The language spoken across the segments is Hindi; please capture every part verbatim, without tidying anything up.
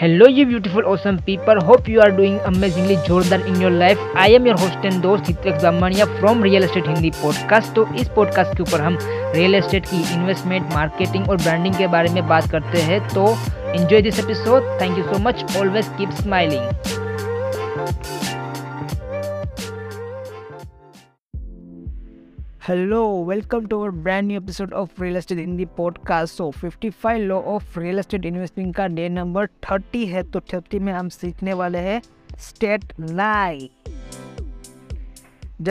Hello you beautiful awesome people, hope you are doing amazingly जोरदार in your life. I am your host and दोस्त Hitveksh Bamania from real estate Hindi podcast. तो इस पॉडकास्ट के ऊपर हम रियल एस्टेट की इन्वेस्टमेंट, मार्केटिंग और ब्रांडिंग के बारे में बात करते हैं। तो enjoy this episode, thank you so much, always keep smiling. Hello, welcome to our brand new episode of real estate Hindi podcast. So पचपन law of real estate investing का डे नंबर तीस है। तो तीस में हम सीखने वाले हैं स्टेट लाई।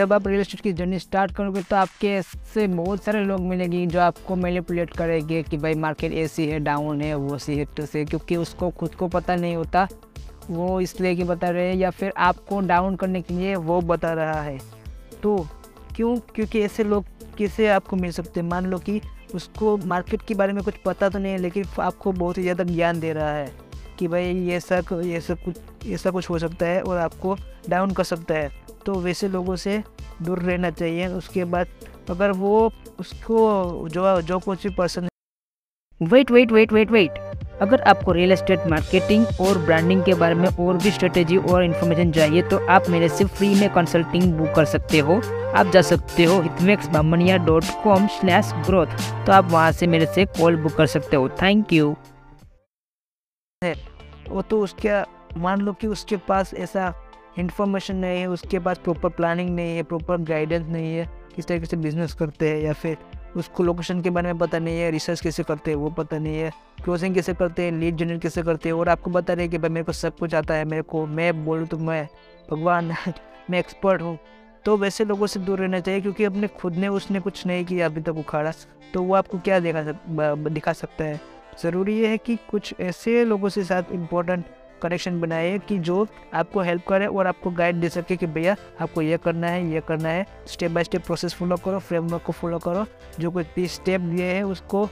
जब आप रियल एस्टेट की जर्नी स्टार्ट करोगे तो आपके ऐसे बहुत सारे लोग मिलेंगे जो आपको मैनिपुलेट करेंगे कि भाई मार्केट ऐसी है, डाउन है, वो सी है, तो से, क्योंकि उसको खुद को पता नहीं होता, वो इसलिए कि बता रहे हैं या फिर आपको डाउन करने के लिए वो बता रहा है। तो क्यों? क्योंकि ऐसे लोग किसे आपको मिल सकते हैं। मान लो कि उसको मार्केट के बारे में कुछ पता तो नहीं है, लेकिन आपको बहुत ही ज़्यादा ज्ञान दे रहा है कि भाई ये सब ये सब कुछ ऐसा कुछ हो सकता है और आपको डाउन कर सकता है। तो वैसे लोगों से दूर रहना चाहिए। उसके बाद अगर वो उसको जो जो कुछ भी person wait wait wait wait wait अगर आपको रियल एस्टेट मार्केटिंग और ब्रांडिंग के बारे में और भी स्ट्रेटेजी और इन्फॉर्मेशन चाहिए तो आप मेरे से फ्री में कंसल्टिंग बुक कर सकते हो। आप जा सकते हो हितवेक्स Bamania dot com slash growth. तो आप वहां से मेरे से कॉल बुक कर सकते हो। Thank you. वो तो उसका मान लो कि उसके पास ऐसा इन्फॉर्मेशन नहीं है, उसके पास प्रॉपर प्लानिंग नहीं है, प्रॉपर गाइडेंस नहीं है किस तरीके से बिजनेस करते हैं, या फिर उसको लोकेशन के बारे में पता नहीं है, रिसर्च कैसे करते हैं वो पता नहीं है, क्लोजिंग कैसे करते हैं, लीड जनरेट कैसे करते हैं, और आपको बता रहे हैं कि भाई मेरे को सब कुछ आता है, मेरे को मैं बोलूँ तो मैं भगवान मैं एक्सपर्ट हूँ। तो वैसे लोगों से दूर रहना चाहिए क्योंकि अपने खुद ने उसने कुछ नहीं किया अभी तक उखाड़ा, तो वो आपको क्या दिखा सकता है। ज़रूरी है कि कुछ ऐसे लोगों से साथ इम्पोर्टेंट कनेक्शन बनाए कि जो आपको हेल्प करे और आपको गाइड दे सके कि भैया आपको ये करना है, ये करना है। Step by step process follow करो, फ्रेमवर्क को फॉलो करो, जो कुछ भी स्टेप दिए हैं उसको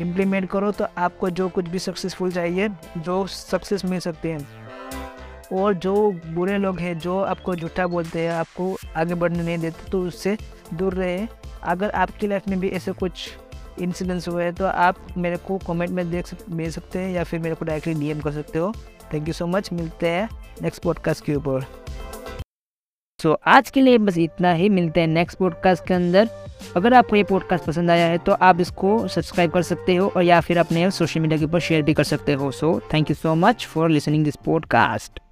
इम्प्लीमेंट करो, तो आपको जो कुछ भी सक्सेसफुल चाहिए, जो सक्सेस मिल सकते हैं। और जो बुरे लोग हैं जो आपको झूठा बोलते हैं, आपको आगे बढ़ने नहीं देते, तो उससे दूर रहे। अगर आपकी लाइफ में भी ऐसे कुछ इंसिडेंट्स हुए हैं तो आप मेरे को कमेंट में देख भेज सकते हैं या फिर मेरे को डायरेक्टली डीएम कर सकते हो। थैंक यू सो मच, मिलते हैं नेक्स्ट पॉडकास्ट के ऊपर। सो so, आज के लिए बस इतना ही, मिलते हैं नेक्स्ट पॉडकास्ट के अंदर। अगर आपको ये पॉडकास्ट पसंद आया है तो आप इसको सब्सक्राइब कर सकते हो और या फिर अपने सोशल मीडिया के ऊपर शेयर भी कर सकते हो। So thank you so much for listening this podcast.